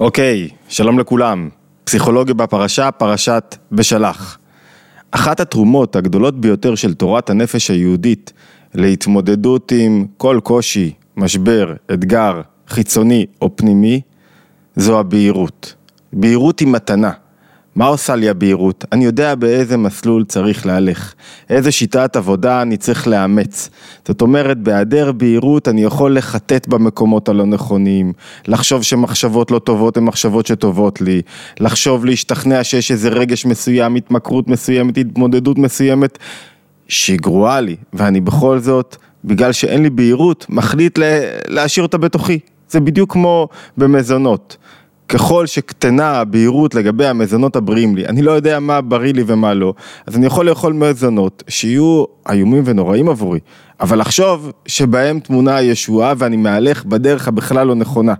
אוקיי, שלום לכולם. פסיכולוגיה בפרשה, פרשת בשלח. אחת התרומות הגדולות ביותר של תורת הנפש היהודית להתמודדות עם כל קושי, משבר, אתגר, חיצוני או פנימי, זו הבהירות. בהירות היא מתנה. מה עושה לי הבהירות? אני יודע באיזה מסלול צריך להלך, איזה שיטת עבודה אני צריך לאמץ. זאת אומרת, בהיעדר בהירות אני יכול לחטט במקומות הלא נכונים, לחשוב שמחשבות לא טובות הן מחשבות שטובות לי, לחשוב להשתכנע שיש איזה רגש מסוים, התמכרות מסוימת, התמודדות מסוימת, שהיא גרועה לי, ואני בכל זאת, בגלל שאין לי בהירות, מחליט להשאיר אותה בתוכי. זה בדיוק כמו במזונות. ככל שקטנה הבהירות לגבי המזונות הבריאים לי, אני לא יודע מה בריא לי ומה לא, אז אני יכול לאכול מזונות שיהיו איומים ונוראים עבורי, אבל לחשוב שבהם תמונה הישועה ואני מהלך בדרך הבכלל לא נכונה.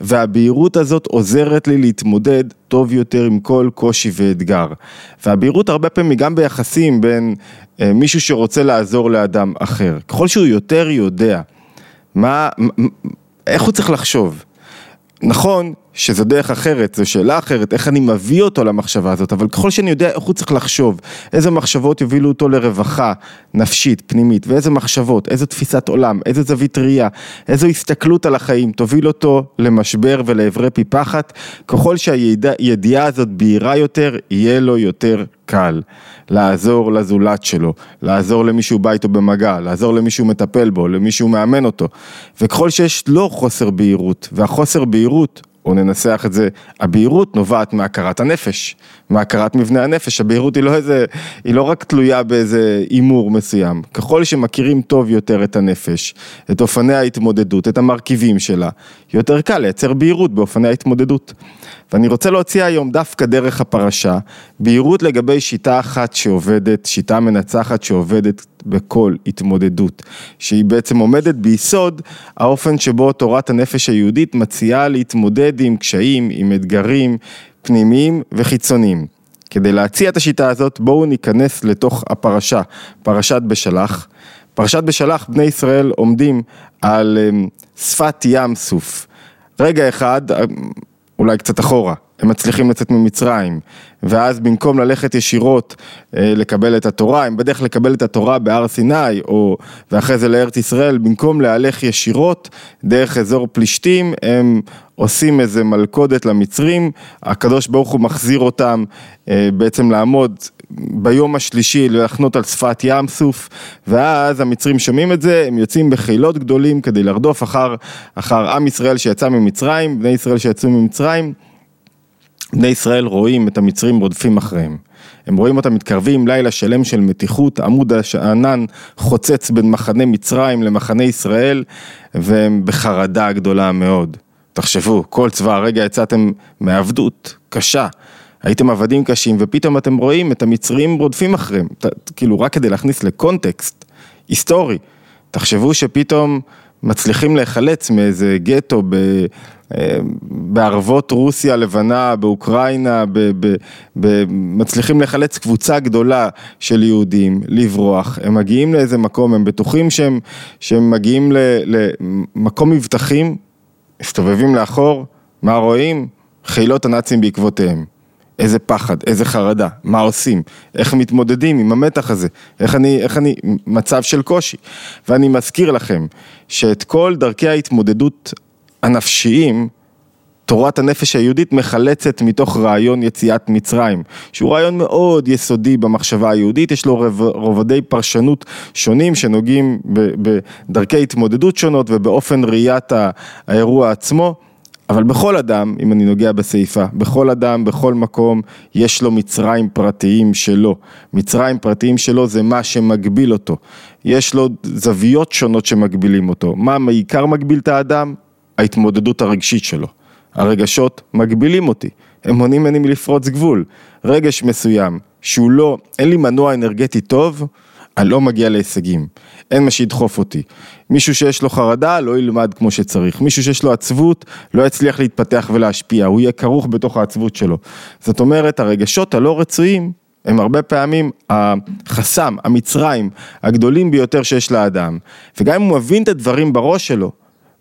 והבהירות הזאת עוזרת לי להתמודד טוב יותר עם כל קושי ואתגר. והבהירות הרבה פעמים גם ביחסים בין מישהו שרוצה לעזור לאדם אחר. ככל שהוא יותר יודע איך הוא צריך לחשוב, נכון שזו דרך אחרת, זו שאלה אחרת, איך אני מביא אותו למחשבה הזאת, אבל ככל שאני יודע איך הוא צריך לחשוב, איזה מחשבות יובילו אותו לרווחה נפשית, פנימית, ואיזה מחשבות, איזה תפיסת עולם, איזה זווית ראייה, איזו הסתכלות על החיים, תוביל אותו למשבר ולעברי פי פחת, ככל שהידיעה הזאת בהירה יותר, יהיה לו יותר קל, לעזור לזולת שלו, לעזור למישהו בא איתו במגע, לעזור למישהו מטפל בו, למישהו מאמן אותו, וככל שיש לו חוסר בהירות, והחוסר בהירות, או ננסח את זה, הבהירות נובעת מהכרת הנפש, מהכרת מבנה הנפש, הבהירות היא לא רק תלויה באיזה אימור מסוים, ככל שמכירים טוב יותר את הנפש, את אופני ההתמודדות, את המרכיבים שלה, יותר קל לייצר בהירות באופני ההתמודדות. ואני רוצה להוציא היום דווקא דרך הפרשה, בהירות לגבי שיטה אחת שעובדת, שיטה מנצחת שעובדת בכל התמודדות, שהיא בעצם עומדת ביסוד האופן שבו תורת הנפש היהודית מציעה להתמודד עם קשיים, עם אתגרים פנימיים וחיצוניים. כדי להציע את השיטה הזאת, בואו ניכנס לתוך הפרשה, פרשת בשלח. פרשת בשלח, בני ישראל עומדים על שפת ים סוף. רגע אחד, אולי קצת אחורה, הם מצליחים לצאת ממצרים, ואז במקום ללכת ישירות לקבל את התורה, הם בדרך לקבל את התורה בהר סיני, ואחרי זה לארץ ישראל, במקום להלך ישירות דרך אזור פלישתים, הם עושים איזה מלכודת למצרים, הקדוש ברוך הוא מחזיר אותם בעצם לעמוד ביום השלישי, להחנות על שפת ים סוף, ואז המצרים שומעים את זה, הם יוצאים בחילות גדולים כדי לרדוף אחר עם ישראל שיצא ממצרים, בני ישראל שיצאו ממצרים, בני ישראל רואים את המצרים רודפים אחריהם. הם רואים אותם מתקרבים, לילה שלם של מתיחות, עמוד הענן חוצץ בין מחנה מצרים למחנה ישראל, והם בחרדה גדולה מאוד. תחשבו, כל צבא הרגע יצאתם מעבדות קשה, הייתם עבדים קשים, ופתאום אתם רואים את המצרים רודפים אחריהם. כאילו רק כדי להכניס לקונטקסט היסטורי, תחשבו שפתאום מצליחים להיחלץ מאיזה גטו בערבות רוסיה לבנה, באוקראינה, מצליחים להיחלץ קבוצה גדולה של יהודים, לברוח, הם מגיעים לאיזה מקום, הם בטוחים שהם מגיעים למקום מבטחים, הסתובבים לאחור, מה רואים? חילות הנאצים בעקבותיהם. איזה פחד, איזה חרדה, מה עושים, איך מתמודדים עם המתח הזה, איך אני, מצב של קושי. ואני מזכיר לכם, שאת כל דרכי ההתמודדות הנפשיים, תורת הנפש היהודית מחלצת מתוך רעיון יציאת מצרים, שהוא רעיון מאוד יסודי במחשבה היהודית, יש לו רובדי פרשנות שונים שנוגעים בדרכי התמודדות שונות, ובאופן ראיית האירוע עצמו, אבל בכל אדם, אם אני נוגע בסעיפה, בכל אדם, בכל מקום, יש לו מצרים פרטיים שלו. מצרים פרטיים שלו זה מה שמגביל אותו. יש לו זוויות שונות שמגבילים אותו. מה בעיקר מגביל את האדם? ההתמודדות הרגשית שלו. הרגשות מגבילים אותי. הם מונעים ממני מלפרוץ גבול. רגש מסוים, שהוא לא, אין לי מנוע אנרגטי טוב, אני לא מגיע להישגים, אין מה שידחוף אותי. מישהו שיש לו חרדה לא ילמד כמו שצריך, מישהו שיש לו עצבות לא יצליח להתפתח ולהשפיע, הוא יהיה כרוך בתוך העצבות שלו. זאת אומרת, הרגשות הלא רצויים הם הרבה פעמים החסם, המצרים הגדולים ביותר שיש לאדם, וגם אם הוא מבין את הדברים בראש שלו,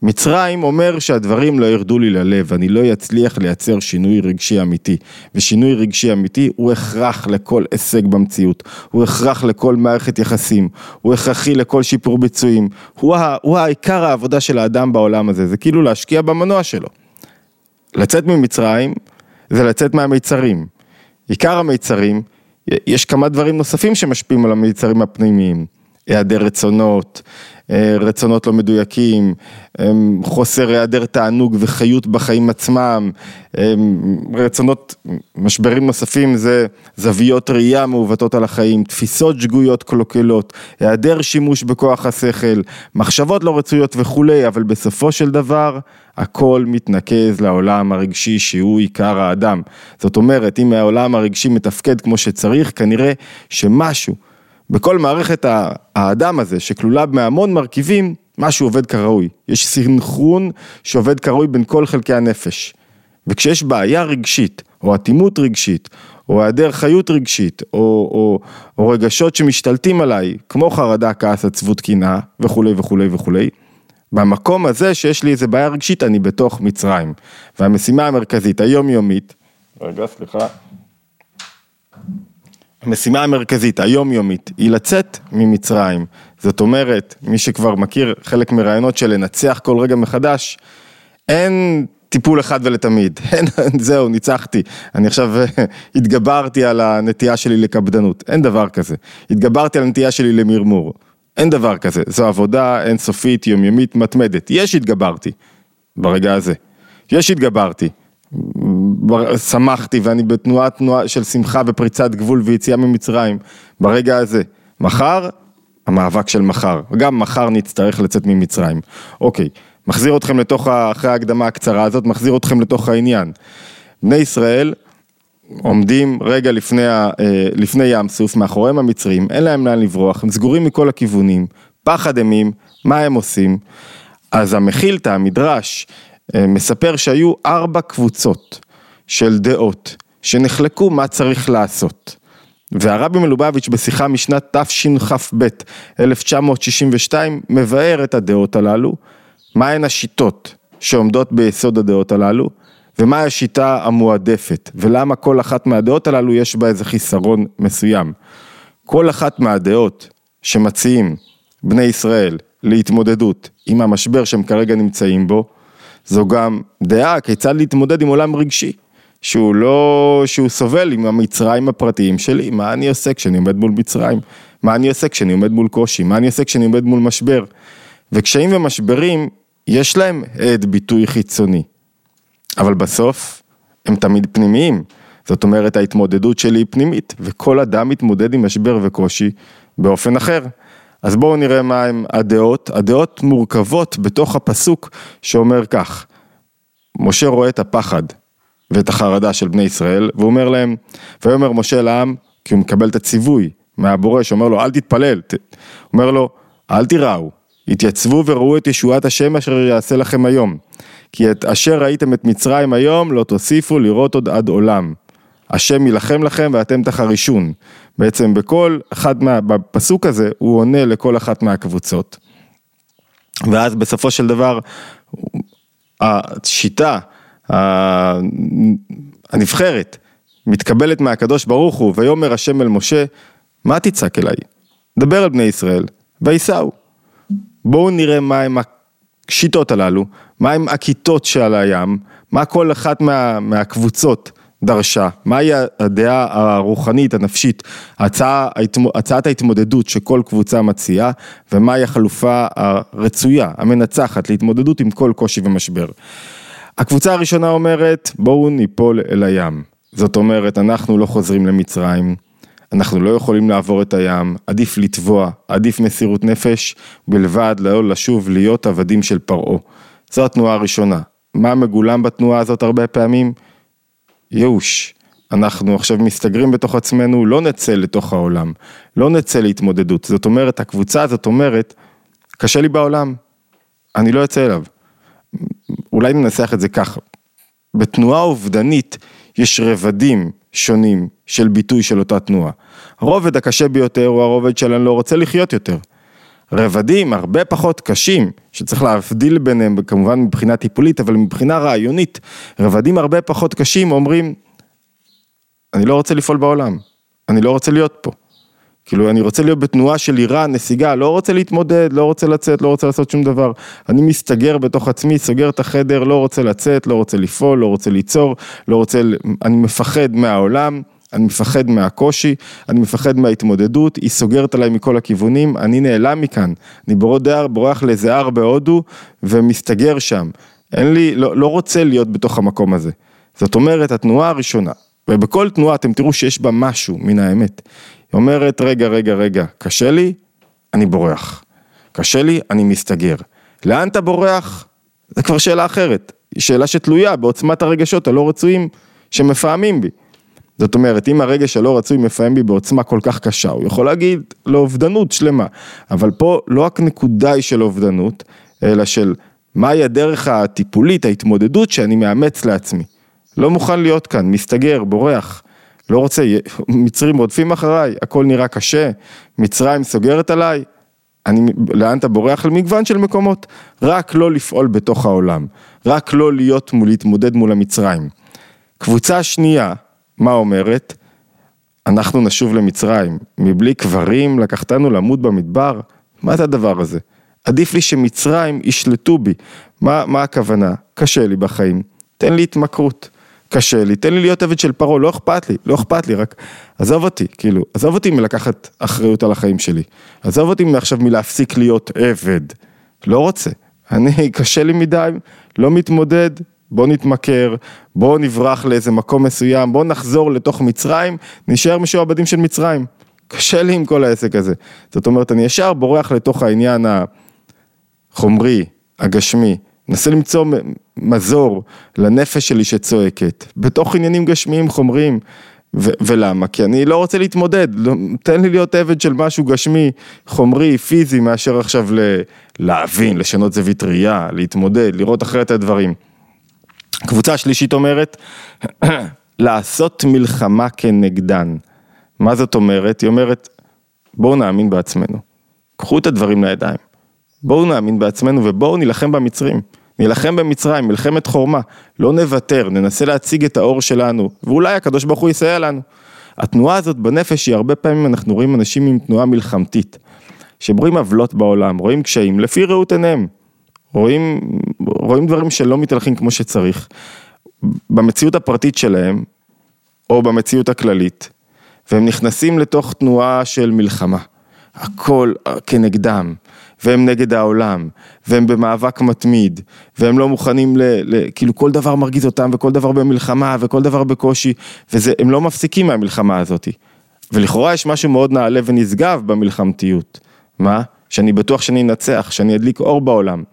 מצרים אומר שהדברים לא ירדו לי ללב, אני לא יצליח לייצר שינוי רגשי אמיתי, ושינוי רגשי אמיתי הוא הכרח לכל הישג במציאות, הוא הכרח לכל מערכת יחסים, הוא הכרחי לכל שיפור ביצועים, הוא העיקר העבודה של האדם בעולם הזה, זה כאילו להשקיע במנוע שלו. לצאת ממצרים זה לצאת מהמיצרים, עיקר המיצרים, יש כמה דברים נוספים שמשפיעים על המיצרים הפנימיים, היעדר רצונות, רצונות לא מדויקים, חוסר היעדר תענוג וחיות בחיים עצמם, רצונות, משברים נוספים זה זוויות ראייה מעוותות על החיים, תפיסות שגויות קלוקלות, היעדר שימוש בכוח השכל, מחשבות לא רצויות וכולי, אבל בסופו של דבר, הכל מתנקז לעולם הרגשי שהוא עיקר האדם. זאת אומרת, אם העולם הרגשי מתפקד כמו שצריך, כנראה שמשהו, בכל מערכת האדם הזה, שכלולה מהמון מרכיבים, משהו עובד כראוי. יש סינכרון שעובד כראוי בין כל חלקי הנפש. וכשיש בעיה רגשית, או אטימות רגשית, או היעדר חיות רגשית, או רגשות שמשתלטים עליי, כמו חרדה, כעס, עצבות, קנאה, וכו' וכו' וכו'. במקום הזה שיש לי איזה בעיה רגשית, אני בתוך מצרים. והמשימה המרכזית, היומיומית, רגע, סליחה. המשימה המרכזית, היומיומית, היא לצאת ממצרים. זאת אומרת, מי שכבר מכיר חלק מרעיונות של לנצח כל רגע מחדש, אין טיפול אחד ולתמיד. זהו, ניצחתי. אני עכשיו התגברתי על הנטייה שלי לקפדנות. אין דבר כזה. התגברתי על הנטייה שלי למרמור. אין דבר כזה. זו עבודה אינסופית, יומיומית, מתמדת. יש התגברתי ברגע הזה. יש התגברתי. שמחתי ואני בתנועה של שמחה ופריצת גבול ויציאה ממצרים ברגע הזה. מחר, המאבק של מחר, גם מחר נצטרך לצאת ממצרים. אוקיי, מחזיר אתכם לתוך, אחרי ההקדמה הקצרה הזאת, מחזיר אתכם לתוך העניין. בני ישראל עומדים רגע לפני ים סוף, מאחוריהם המצרים, אין להם לאן לברוח, הם סגורים מכל הכיוונים, פחד אימים, מה הם עושים? אז המחילתא, המדרש, מספר שהיו 4 קבוצות של דעות שנחלקו מה צריך לעשות. והרבי מלובביץ בשיחה משנת תשכ"ב 1962 מבאר את הדעות הללו, מהן השיטות שעומדות ביסוד הדעות הללו, ומה השיטה המועדפת, ולמה כל אחת מהדעות הללו יש בה איזה חיסרון מסוים. כל אחת מהדעות שמציעים בני ישראל להתמודדות עם המשבר שהם כרגע נמצאים בו, זו גם דעה כיצד להתמודד עם עולם רגשי, שהוא סובל עם המצרים הפרטיים שלי, מה אני עושה כשאני עומד מול מצרים, מה אני עושה כשאני עומד מול קושי, מה אני עושה כשאני עומד מול משבר, וקשיים ומשברים יש להם את ביטוי חיצוני, אבל בסוף הם תמיד פנימיים, זאת אומרת ההתמודדות שלי היא פנימית, וכל אדם מתמודד עם משבר וקושי באופן אחר. אז בואו נראה מה הם הדעות. הדעות מורכבות בתוך הפסוק שאומר כך, משה רואה את הפחד ואת החרדה של בני ישראל, והוא אומר להם, ואומר משה לעם, כי הוא מקבל את הציווי מהבורא, שאומר לו, אל תתפלל, אומר לו, אל תיראו, התייצבו וראו את ישועת השם אשר יעשה לכם היום, כי את אשר ראיתם את מצרים היום, לא תוסיפו לראות עוד עד עולם. השם ילחם לכם ואתם תחרישון. בעצם בכל אחד בפסוק הזה הוא עונה לכל אחת מהקבוצות. ואז בסופו של דבר השיטה הנבחרת מתקבלת מהקדוש ברוך הוא, ויאמר השם אל משה, מה תצעק אליי? דבר אל בני ישראל וייסעו. בואו נראה מה הם השיטות הללו, מה הם הכיתות שעל הים, מה כל אחת מהקבוצות דרשה, מהי הדעה הרוחנית, הנפשית, הצעת ההתמודדות שכל קבוצה מציעה, ומהי החלופה הרצויה, המנצחת, להתמודדות עם כל קושי ומשבר. הקבוצה הראשונה אומרת, בואו ניפול אל הים. זאת אומרת, אנחנו לא חוזרים למצרים, אנחנו לא יכולים לעבור את הים, עדיף לטבוע, עדיף מסירות נפש, בלבד לא לשוב להיות עבדים של פרעה. זו התנועה הראשונה. מה מגולם בתנועה הזאת הרבה פעמים? יאוש, אנחנו עכשיו מסתגרים בתוך עצמנו, לא נצא לתוך העולם, לא נצא להתמודדות, זאת אומרת, הקבוצה הזאת אומרת, קשה לי בעולם, אני לא יצא אליו, אולי ננסח את זה ככה, בתנועה אובדנית יש רבדים שונים של ביטוי של אותה תנועה, הרובד הקשה ביותר הוא הרובד של אני לא רוצה לחיות יותר, רבדים הרבה פחות קשים, שצריך להבדיל ביניהם, כמובן מבחינה טיפולית, אבל מבחינה רעיונית, רבדים הרבה פחות קשים אומרים, אני לא רוצה לפעול בעולם, אני לא רוצה להיות פה. כאילו, אני רוצה להיות בתנועה של עירה, נסיגה, לא רוצה להתמודד, לא רוצה לצאת, לא רוצה לעשות שום דבר. אני מסתגר בתוך עצמי, סוגר את החדר, לא רוצה לצאת, לא רוצה לפעול, לא רוצה ליצור, לא רוצה, אני מפחד מהעולם, אני מפחד מהקושי, אני מפחד מההתמודדות, היא סוגרת עליי מכל הכיוונים, אני נעלם מכאן, אני בורח לאיזה הר בהודו, ומסתגר שם. אין לי, לא רוצה להיות בתוך המקום הזה. זאת אומרת, התנועה הראשונה, ובכל תנועה אתם תראו שיש בה משהו מן האמת. היא אומרת, רגע, קשה לי, אני בורח. קשה לי, אני מסתגר. לאן אתה בורח? זה כבר שאלה אחרת. היא שאלה שתלויה בעוצמת הרגשות הלא רצויים שמפעמים בי. זאת אומרת, אם הרגש הלא רצוי מפעם בי בעוצמה כל כך קשה, הוא יכול להגיד לאובדנות שלמה. אבל פה לא רק נקודה היא של אובדנות, אלא של מהי הדרך הטיפולית, ההתמודדות שאני מאמץ לעצמי. לא מוכן להיות כאן, מסתגר, בורח. לא רוצה, מצרים רודפים אחריי, הכל נראה קשה, מצרים סוגרת עליי, לאן אתה בורח? למגוון של מקומות, רק לא לפעול בתוך העולם, רק לא להיות מול, להתמודד מול המצרים. קבוצה שנייה, מה אומרת? אנחנו נשוב למצרים, מבלי קברים, לקחתנו למות במדבר, מה את הדבר הזה? עדיף לי שמצרים ישלטו בי, מה הכוונה? קשה לי בחיים, תן לי התמכרות. קשה לי, תן לי להיות עבד של פרעה, לא אכפת לי, רק עזוב אותי מלקחת אחריות על החיים שלי, עזוב אותי מעכשיו מלהפסיק להיות עבד, לא רוצה, קשה לי מדי, לא מתמודד, בוא נתמכר, בוא נברח לאיזה מקום מסוים, בוא נחזור לתוך מצרים, נשאר משועבדים של מצרים, קשה לי עם כל העסק הזה, זאת אומרת, אני ישר בורח לתוך העניין החומרי, הגשמי, נסה למצוא מזור לנפש שלי שצועקת, בתוך עניינים גשמיים חומריים, ולמה? כי אני לא רוצה להתמודד, תן לי להיות עבד של משהו גשמי, חומרי, פיזי, מאשר עכשיו להבין, לשנות זווית ראייה, להתמודד, לראות אחרת הדברים. קבוצה שלישית אומרת, לעשות מלחמה כנגדן. מה זאת אומרת? היא אומרת, בואו נאמין בעצמנו, קחו את הדברים לידיים, בואו נאמין בעצמנו ובואו נלחם במצרים. נלחם במצרים, מלחמת חורמה, לא נוותר, ננסה להציג את האור שלנו, ואולי הקדוש ברוך הוא יסייע לנו. התנועה הזאת בנפש היא הרבה פעמים אנחנו רואים אנשים עם תנועה מלחמתית, שברואים עבלות בעולם, רואים קשיים, לפי ראות עיניהם, רואים דברים שלא מתהלכים כמו שצריך, במציאות הפרטית שלהם, או במציאות הכללית, והם נכנסים לתוך תנועה של מלחמה, הכל כנגדם, והם נגד העולם, והם במאבק מתמיד, והם לא מוכנים, כאילו כל דבר מרגיז אותם, וכל דבר במלחמה, וכל דבר בקושי, והם לא מפסיקים מהמלחמה הזאת. ולכאורה יש משהו מאוד נעלה ונשגב במלחמתיות. מה? שאני בטוח שאני נצח, שאני אדליק אור בעולם.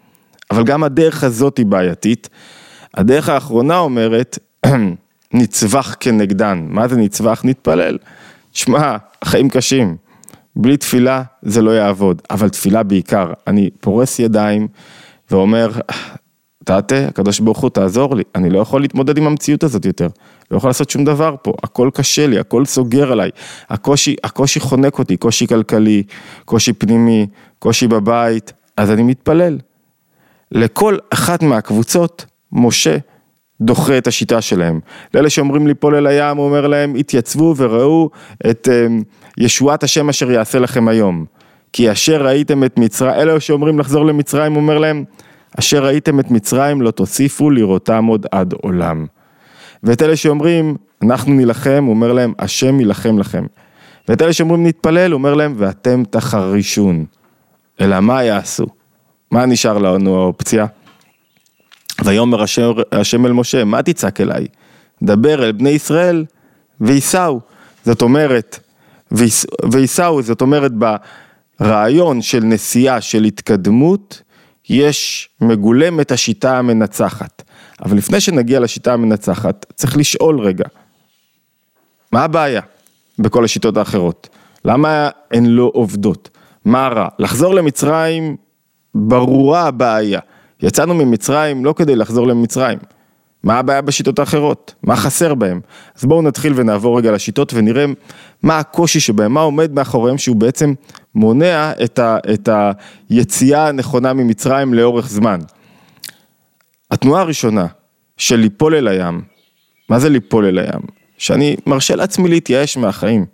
אבל גם הדרך הזאת היא בעייתית. הדרך האחרונה אומרת, נצבח כנגדן. מה זה נצבח? נתפלל. שמע, חיים קשים. בלי תפילה זה לא יעבוד, אבל תפילה בעיקר, אני פורס ידיים ואומר, תעתה, הקדוש ברוך הוא תעזור לי, אני לא יכול להתמודד עם המציאות הזאת יותר, לא יכול לעשות שום דבר פה, הכל קשה לי, הכל סוגר עליי, הקושי חונק אותי, קושי כלכלי, קושי פנימי, קושי בבית, אז אני מתפלל. לכל אחת מהקבוצות, משה דוחה את השיטה שלהם. לאלה שאומרים ליפול אל הים, הוא אומר להם, התייצבו וראו את ישועת השם אשר יעשה לכם היום. כי אשר ראיתם את מצרים, אלה שאומרים לחזור למצרים, הוא אומר להם, אשר ראיתם את מצרים, לא תוסיפו לראותם עוד עד עולם. ואת אלה שאומרים, אנחנו נלחם, הוא אומר להם, השם ילחם לכם. ואת אלה שאומרים נתפלל, הוא אומר להם, ואתם תחרישון. אלא מה יעשו? מה נשאר לנו האופציה? ויאמר השם אל משה, מה תצעק אליי? דבר אל בני ישראל, ויסעו. זאת אומרת, ויסעו, זאת אומרת, ברעיון של נסיעה, של התקדמות, יש מגולמת השיטה המנצחת. אבל לפני שנגיע לשיטה המנצחת, צריך לשאול רגע, מה הבעיה בכל השיטות האחרות? למה הן לא עובדות? מה רע? לחזור למצרים, ברורה הבעיה. יצאנו ממצרים לא כדי לחזור למצרים, מה הבעיה בשיטות האחרות? מה חסר בהם? אז בואו נתחיל ונעבור רגע לשיטות ונראה מה הקושי שבהם, מה עומד מאחוריהם שהוא בעצם מונע את היציאה הנכונה ממצרים לאורך זמן. התנועה הראשונה של ליפול אל הים, מה זה ליפול אל הים? שאני מרשה לעצמי להתייאש מהחיים,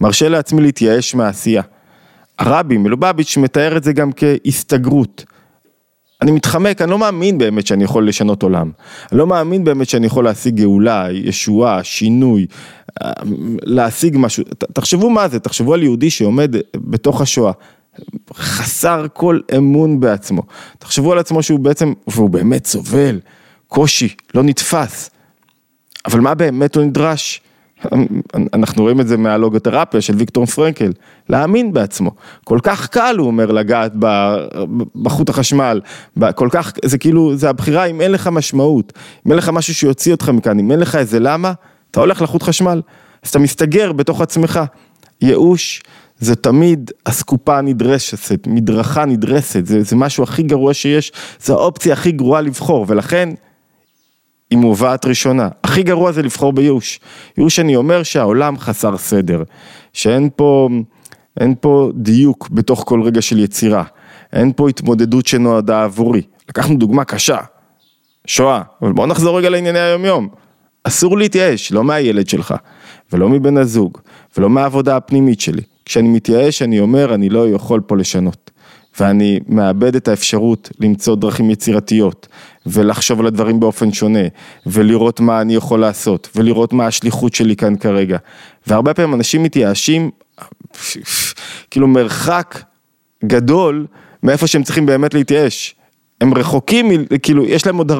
מרשה לעצמי להתייאש מהעשייה. הרבי מלובביץ' מתאר את זה גם כהסתגרות. אני מתחמק, אני לא מאמין באמת שאני יכול לשנות עולם. אני לא מאמין באמת שאני יכול להשיג גאולה, ישועה, שינוי, להשיג משהו. תחשבו מה זה, תחשבו על יהודי שעומד בתוך השואה, חסר כל אמון בעצמו. תחשבו על עצמו שהוא בעצם, והוא באמת סובל, קושי, לא נתפס. אבל מה באמת הוא נדרש? אנחנו רואים את זה מהלוגותרפיה של ויקטור פרנקל, להאמין בעצמו. כל כך קל, הוא אומר, לגעת בחוט החשמל, כל כך, זה כאילו, זה הבחירה, אם אין לך משמעות, אם אין לך משהו שיוציא אותך מכאן, אם אין לך איזה למה, אתה הולך לחוט חשמל, אז אתה מסתגר בתוך עצמך. ייאוש, זה תמיד הסקופה הנדרשת, מדרכה נדרסת, זה משהו הכי גרוע שיש, זה האופציה הכי גרועה לבחור, ולכן, היא מובעת ראשונה. הכי גרוע זה לבחור ביוש. יוש אני אומר שהעולם חסר סדר, שאין פה, אין פה דיוק בתוך כל רגע של יצירה, אין פה התמודדות שנועדה עבורי. לקחנו דוגמה קשה, שואה, אבל בואו נחזור רגע לענייני היום-יום. אסור להתייאש, לא מהילד שלך, ולא מבן הזוג, ולא מהעבודה הפנימית שלי. כשאני מתייאש, אני אומר, אני לא יכול פה לשנות. ואני מאבד את האפשרות למצוא דרכים יצירתיות, ולחשוב על הדברים באופן שונה, ולראות מה אני יכול לעשות, ולראות מה השליחות שלי כאן כרגע. והרבה פעמים אנשים מתייאשים, כאילו מרחק גדול, מאיפה שהם צריכים באמת להתייאש. הם רחוקים, כאילו יש להם עוד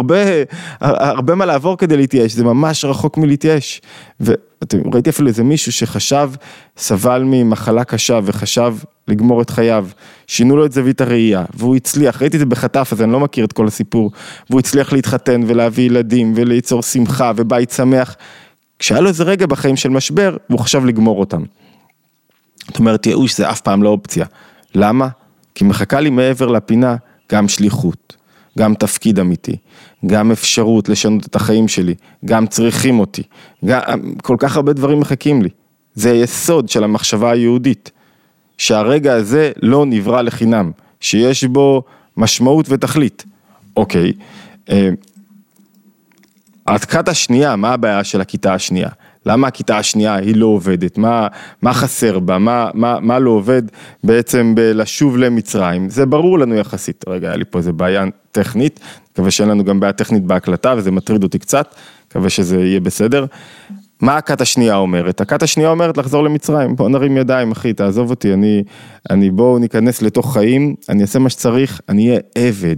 הרבה מה לעבור כדי להתייאש, זה ממש רחוק מלהתייאש. וראיתי אפילו איזה מישהו שחשב, סבל ממחלה קשה, וחשב לגמור את חייו, שינו לו את זווית הראייה, והוא הצליח, ראיתי את זה בחטף, אז אני לא מכיר את כל הסיפור, והוא הצליח להתחתן ולהביא ילדים, וליצור שמחה ובית שמח, כשהיה לו איזה רגע בחיים של משבר, והוא חשב לגמור אותם. זאת אומרת, ייאוש זה אף פעם לא אופציה. למה? כי מחכה לי מעבר לפינה, גם שליחות, גם תפקיד אמיתי, גם אפשרות לשנות את החיים שלי, גם צריכים אותי, גם, כל כך הרבה דברים מחכים לי. זה היסוד של המחשבה היהודית, שהרגע הזה לא נברא לחינם, שיש בו משמעות ותכלית. אוקיי, הכיתה השנייה, מה הבעיה של הכיתה השנייה? למה הכיתה השנייה היא לא עובדת? מה חסר בה? מה לא עובד בעצם בלשוב למצרים? זה ברור לנו יחסית. רגע, היה לי פה איזה בעיה טכנית, מקווה שאין לנו גם בעיה טכנית בהקלטה, וזה מטריד אותי קצת, מקווה שזה יהיה בסדר. מה הכת השנייה אומרת? הכת השנייה אומרת לחזור למצרים, בואו נרים ידיים, אחי, תעזוב אותי, אני בואו ניכנס לתוך חיים, אני אעשה מה שצריך, אני אהיה עבד.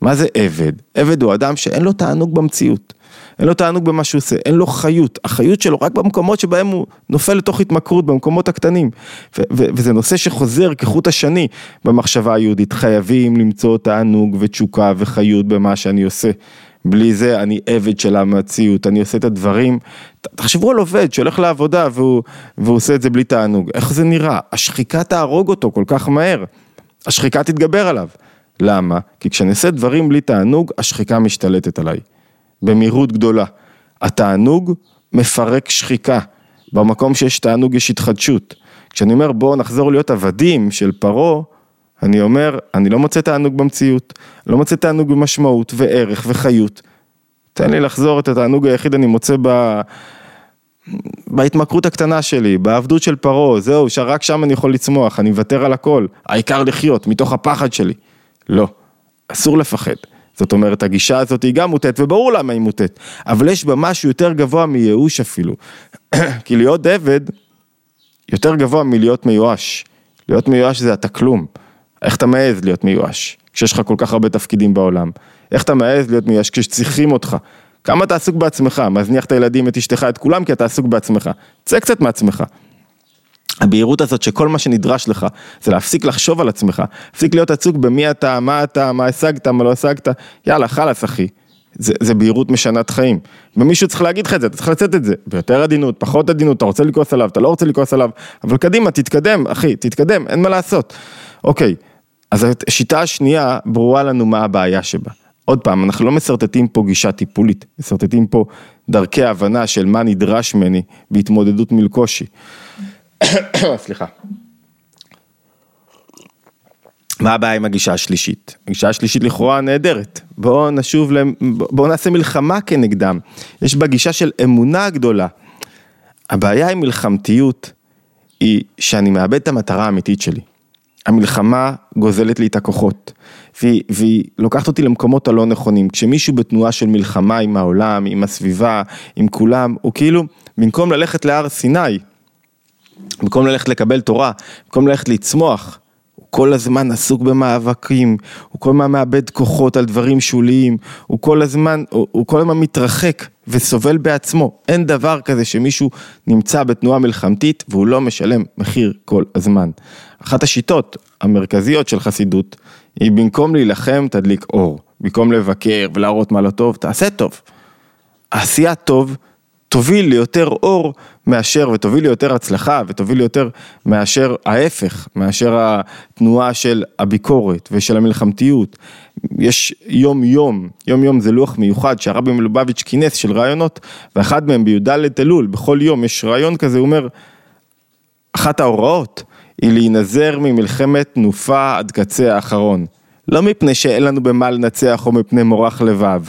מה זה עבד? עבד הוא אדם שאין לו תענוג במציאות, אין לו תענוג במה שהוא עושה, אין לו חיות, החיות שלו רק במקומות שבהם הוא נופל לתוך התמכרות, במקומות הקטנים, וזה נושא שחוזר כחוט השני במחשבה היהודית, חייבים למצוא תענוג ותשוקה וחיות במה שאני עושה, בלי זה אני עבד של המציאות, אני עושה את הדברים, תחשבו על עובד שהולך לעבודה והוא עושה את זה בלי תענוג, איך זה נראה? השחיקה תהרוג אותו כל כך מהר, השחיקה תתגבר עליו, למה? כי כשנעשה דברים בלי תענוג, השחיקה משתלטת עליי, במהירות גדולה, התענוג מפרק שחיקה, במקום שיש תענוג יש התחדשות, כשאני אומר בואו נחזור להיות עבדים של פרו, אני אומר, אני לא מוצא תענוג במציאות, לא מוצא תענוג במשמעות וערך וחיות. תן לי לחזור את התענוג היחיד אני מוצא בהתמכרות הקטנה שלי, בעבדות של פרו, זהו, שרק שם אני יכול לצמוח, אני מוותר על הכל, העיקר לחיות, מתוך הפחד שלי. לא, אסור לפחד. זאת אומרת, הגישה הזאת היא גם מוטט, וברור למה היא מוטט, אבל יש בה משהו יותר גבוה מייאוש אפילו. כי להיות עבד, יותר גבוה מלהיות מיואש. להיות מיואש זה התקלום. איך אתה מעז להיות מיואש, כשיש לך כל כך הרבה תפקידים בעולם? איך אתה מעז להיות מיואש כשצריכים אותך? כמה אתה עסוק בעצמך? מזניח את הילדים, את אשתך, את כולם, כי אתה עסוק בעצמך. צא קצת מעצמך. הבהירות הזאת שכל מה שנדרש לך, זה להפסיק לחשוב על עצמך, להפסיק להיות עסוק במי אתה, מה אתה, מה השגת, מה לא השגת, יאללה, חלס אחי. זה בהירות משנת חיים. ומישהו צריך להגיד לך את זה, אתה צריך לצאת את זה. ביותר עדינות, פחות עדינות, אתה רוצה לקוס עליו, אתה לא רוצה לקוס עליו, אבל קדימה, תתקדם, אחי, תתקדם, אין מה לעשות. אוקיי, אז השיטה השנייה ברורה לנו מה הבעיה שבה. עוד פעם, אנחנו לא מסרטטים פה גישה טיפולית, מסרטטים פה דרכי ההבנה של מה נדרש ממני בהתמודדות מול קושי. סליחה. מה הבעיה עם הגישה השלישית? הגישה השלישית לכאורה נהדרת. בואו נעשה מלחמה כנגדם. יש בה גישה של אמונה גדולה. הבעיה עם מלחמתיות היא שאני מאבד את המטרה האמיתית שלי. המלחמה גוזלת לי את הכוחות, והיא לוקחת אותי למקומות הלא נכונים. כשמישהו בתנועה של מלחמה עם העולם, עם הסביבה, עם כולם, הוא כאילו, במקום ללכת להר סיני, במקום ללכת לקבל תורה, במקום ללכת לצמוח, הוא כל הזמן עסוק במאבקים, הוא כל הזמן מאבד כוחות על דברים שוליים, הוא כל הזמן מתרחק וסובל בעצמו. אין דבר כזה שמישהו נמצא בתנועה מלחמתית והוא לא משלם מחיר כל הזמן. אחת השיטות המרכזיות של חסידות היא במקום להילחם תדליק אור, במקום לבקר ולהראות מה לא טוב, תעשה טוב. העשייה טוב תוביל לי יותר אור מאשר, ותוביל לי יותר הצלחה, ותוביל לי יותר מאשר ההפך, מאשר התנועה של הביקורת ושל המלחמתיות. יש יום יום זה לוח מיוחד שהרבי מלובביץ כינס של רעיונות, ואחד מהם בי"ד אלול, בכל יום יש רעיון כזה, הוא אומר, אחת ההוראות היא להינזר ממלחמת תנופה עד קצה האחרון. לא מפני שאין לנו במה לנצח או מפני מורח לבב,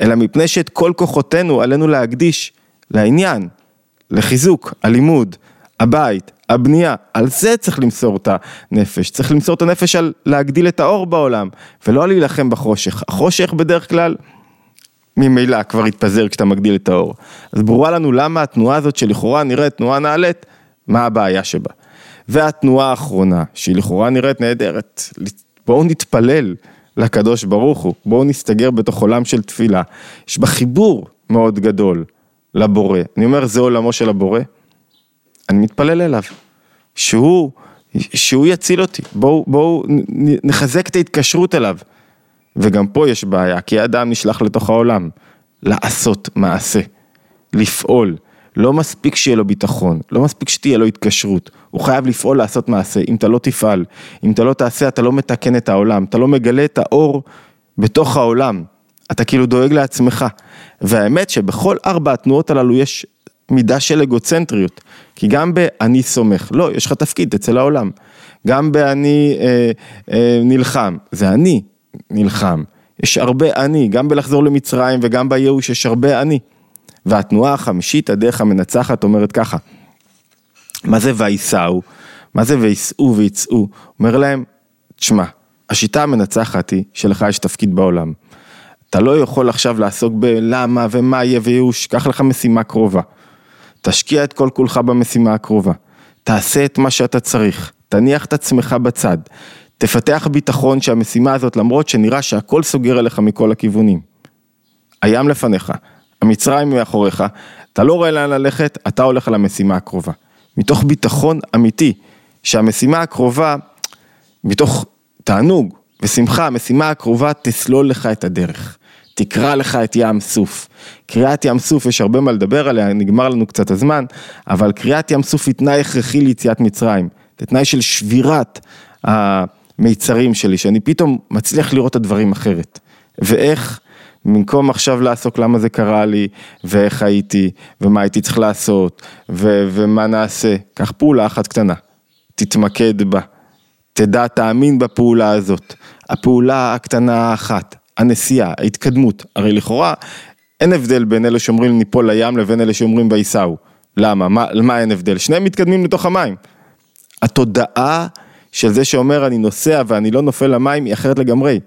אלא מפני שאת כל כוחותינו עלינו להקדיש לעניין, לחיזוק, הלימוד, הבית, הבנייה, על זה צריך למסור את הנפש, צריך למסור את הנפש על להגדיל את האור בעולם, ולא להילחם בחושך. החושך בדרך כלל ממילא כבר התפזר כשאתה מגדיל את האור. אז ברורה לנו למה התנועה הזאת שלכאורה נראית תנועה נעלית, מה הבעיה שבה. והתנועה האחרונה, שהיא לכאורה נראית נהדרת, בואו נתפלל לקדוש ברוך הוא, בואו נסתגר בתוך עולם של תפילה, יש בה חיבור מאוד גדול לבורא, אני אומר זה עולמו של הבורא, אני מתפלל אליו, שהוא יציל אותי, בואו נחזק את ההתקשרות אליו, וגם פה יש בעיה, כי האדם נשלח לתוך העולם, לעשות מעשה, לפעול, לא מספיק שיהיה לו ביטחון, לא מספיק שתהיה לו התקשרות, הוא חייב לפעול לעשות מעשה, אם אתה לא תפעל, אם אתה לא תעשה, אתה לא מתקן את העולם, אתה לא מגלה את האור בתוך העולם, אתה כאילו דואג לעצמך, והאמת שבכל 4 התנועות הללו יש מידה של אגוצנטריות, כי גם באני סומך, לא, יש לך תפקיד אצל העולם, גם באני נלחם, זה אני נלחם, יש הרבה אני, גם בלחזור למצרים וגם בייאוש יש הרבה אני, והתנועה החמישית, הדרך המנצחת, אומרת ככה, מה זה וייסעו? מה זה וייסעו ויצאו? אומר להם, תשמע, השיטה המנצחת היא שלך יש תפקיד בעולם. אתה לא יכול עכשיו לעסוק בלמה ומה יהיה וייאוש, קח לך משימה קרובה. תשקיע את כל כולך במשימה הקרובה. תעשה את מה שאתה צריך, תניח את עצמך בצד. תפתח ביטחון שהמשימה הזאת, למרות שנראה שהכל סוגר אליך מכל הכיוונים. הים לפניך. המצרים מאחוריך, אתה לא רואה לאן ללכת, אתה הולך למשימה הקרובה. מתוך ביטחון אמיתי, שהמשימה הקרובה, מתוך תענוג ושמחה, המשימה הקרובה תסלול לך את הדרך, תקרא לך את ים סוף. קריאת ים סוף, יש הרבה מה לדבר עליה, נגמר לנו קצת הזמן, אבל קריאת ים סוף היא תנאי הכרחי ליציאת מצרים, זה תנאי של שבירת המיצרים שלי, שאני פתאום מצליח לראות את הדברים אחרת, ואיך במקום עכשיו לעסוק למה זה קרה לי, ואיך הייתי, ומה הייתי צריך לעשות, ומה נעשה. קח פעולה אחת קטנה, תתמקד בה, תדע, תאמין בפעולה הזאת. הפעולה הקטנה האחת, הנסיעה, ההתקדמות, הרי לכאורה אין הבדל בין אלה שאומרים ניפול לים, לבין אלה שאומרים וייסעו. למה? מה אין הבדל? שניהם מתקדמים לתוך המים. התודעה של זה שאומר אני נוסע ואני לא נופל למים היא אחרת לגמרי.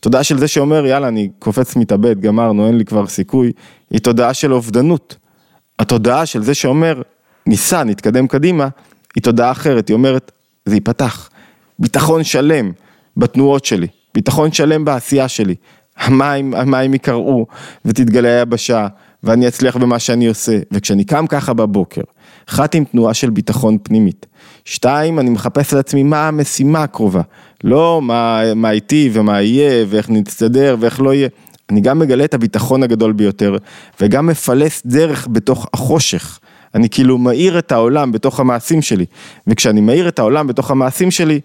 תודעה של זה שאומר, יאללה, אני קופץ מתאבד, גמרנו, אין לי כבר סיכוי, היא תודעה של אובדנות. התודעה של זה שאומר, ניסה, נתקדם קדימה, היא תודעה אחרת, היא אומרת, זה ייפתח. ביטחון שלם בתנועות שלי, ביטחון שלם בעשייה שלי. המים יקראו, ותתגלה היבשה, ואני אצליח במה שאני עושה. וכשאני קם ככה בבוקר, 1 עם תנועה של ביטחון פנימית. 2, אני מחפש על עצמי מה המשימה הקרובה. לא מה איתי ומה יהיה ואיך נצטדר ואיך לא יהיה. אני גם מגלה את הביטחון הגדול ביותר, וגם מפלס דרך בתוך החושך. אני כאילו מאיר את העולם בתוך המעשים שלי. וכשאני מאיר את העולם בתוך המעשים שלי,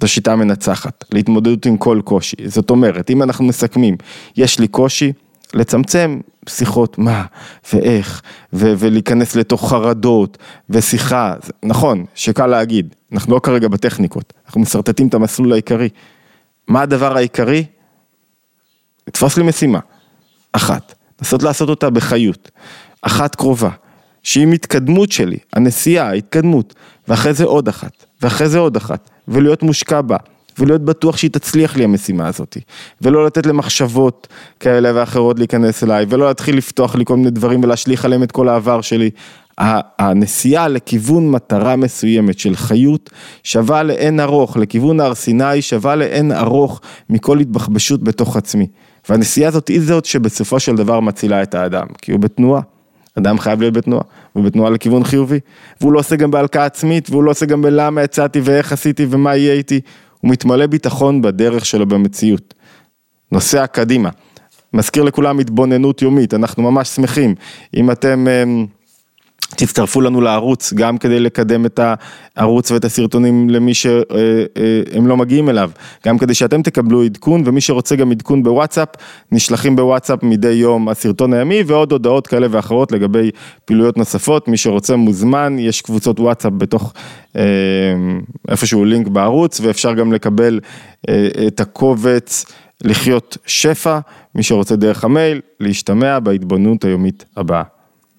זו שיטה מנצחת, להתמודדות עם כל קושי. זאת אומרת, אם אנחנו מסכמים, יש לי קושי, לצמצם שיחות מה ואיך, ולהיכנס לתוך חרדות ושיחה, נכון, שקל להגיד, אנחנו לא כרגע בטכניקות, אנחנו מסרטטים את המסלול העיקרי. מה הדבר העיקרי? תפוס לי משימה, אחת, לנסות לעשות אותה בחיות, אחת קרובה, שהיא מתקדמות שלי, הנסיעה, התקדמות, ואחרי זה עוד אחת, ואחרי זה עוד אחת, ולהיות מושקע בה, ולהיות בטוח שהיא תצליח לי המשימה הזאת, ולא לתת למחשבות כאלה ואחרות להיכנס אליי, ולא להתחיל לפתוח לי כל מיני דברים, ולהשליך עליהם את כל העבר שלי. הנסיעה לכיוון מטרה מסוימת של חיות, שווה לאין ארוך, לכיוון הר סיני, שווה לאין ארוך מכל התבחבשות בתוך עצמי. והנסיעה הזאת היא זאת שבסופו של דבר מצילה את האדם, כי הוא בתנועה. אדם חייב להיות בתנועה, הוא בתנועה לכיוון חיובי, והוא לא עושה גם בהלקאה עצמית, והוא לא עושה גם בלמה יצאתי ואיך עשיתי ומה יהיה איתי, הוא מתמלא ביטחון בדרך שלו במציאות. נוסע קדימה, מזכיר לכולם התבוננות יומית, אנחנו ממש שמחים, אם אתם תצטרפו לנו לערוץ, גם כדי לקדם את הערוץ ואת הסרטונים למי שהם לא מגיעים אליו, גם כדי שאתם תקבלו עדכון, ומי שרוצה גם עדכון בוואטסאפ, נשלחים בוואטסאפ מדי יום הסרטון הימי, ועוד הודעות כאלה ואחרות לגבי פעילויות נוספות, מי שרוצה מוזמן, יש קבוצות וואטסאפ בתוך איפשהו לינק בערוץ, ואפשר גם לקבל את הקובץ לחיות שפע, מי שרוצה דרך המייל, להשתמע בהתבוננות היומית הבאה.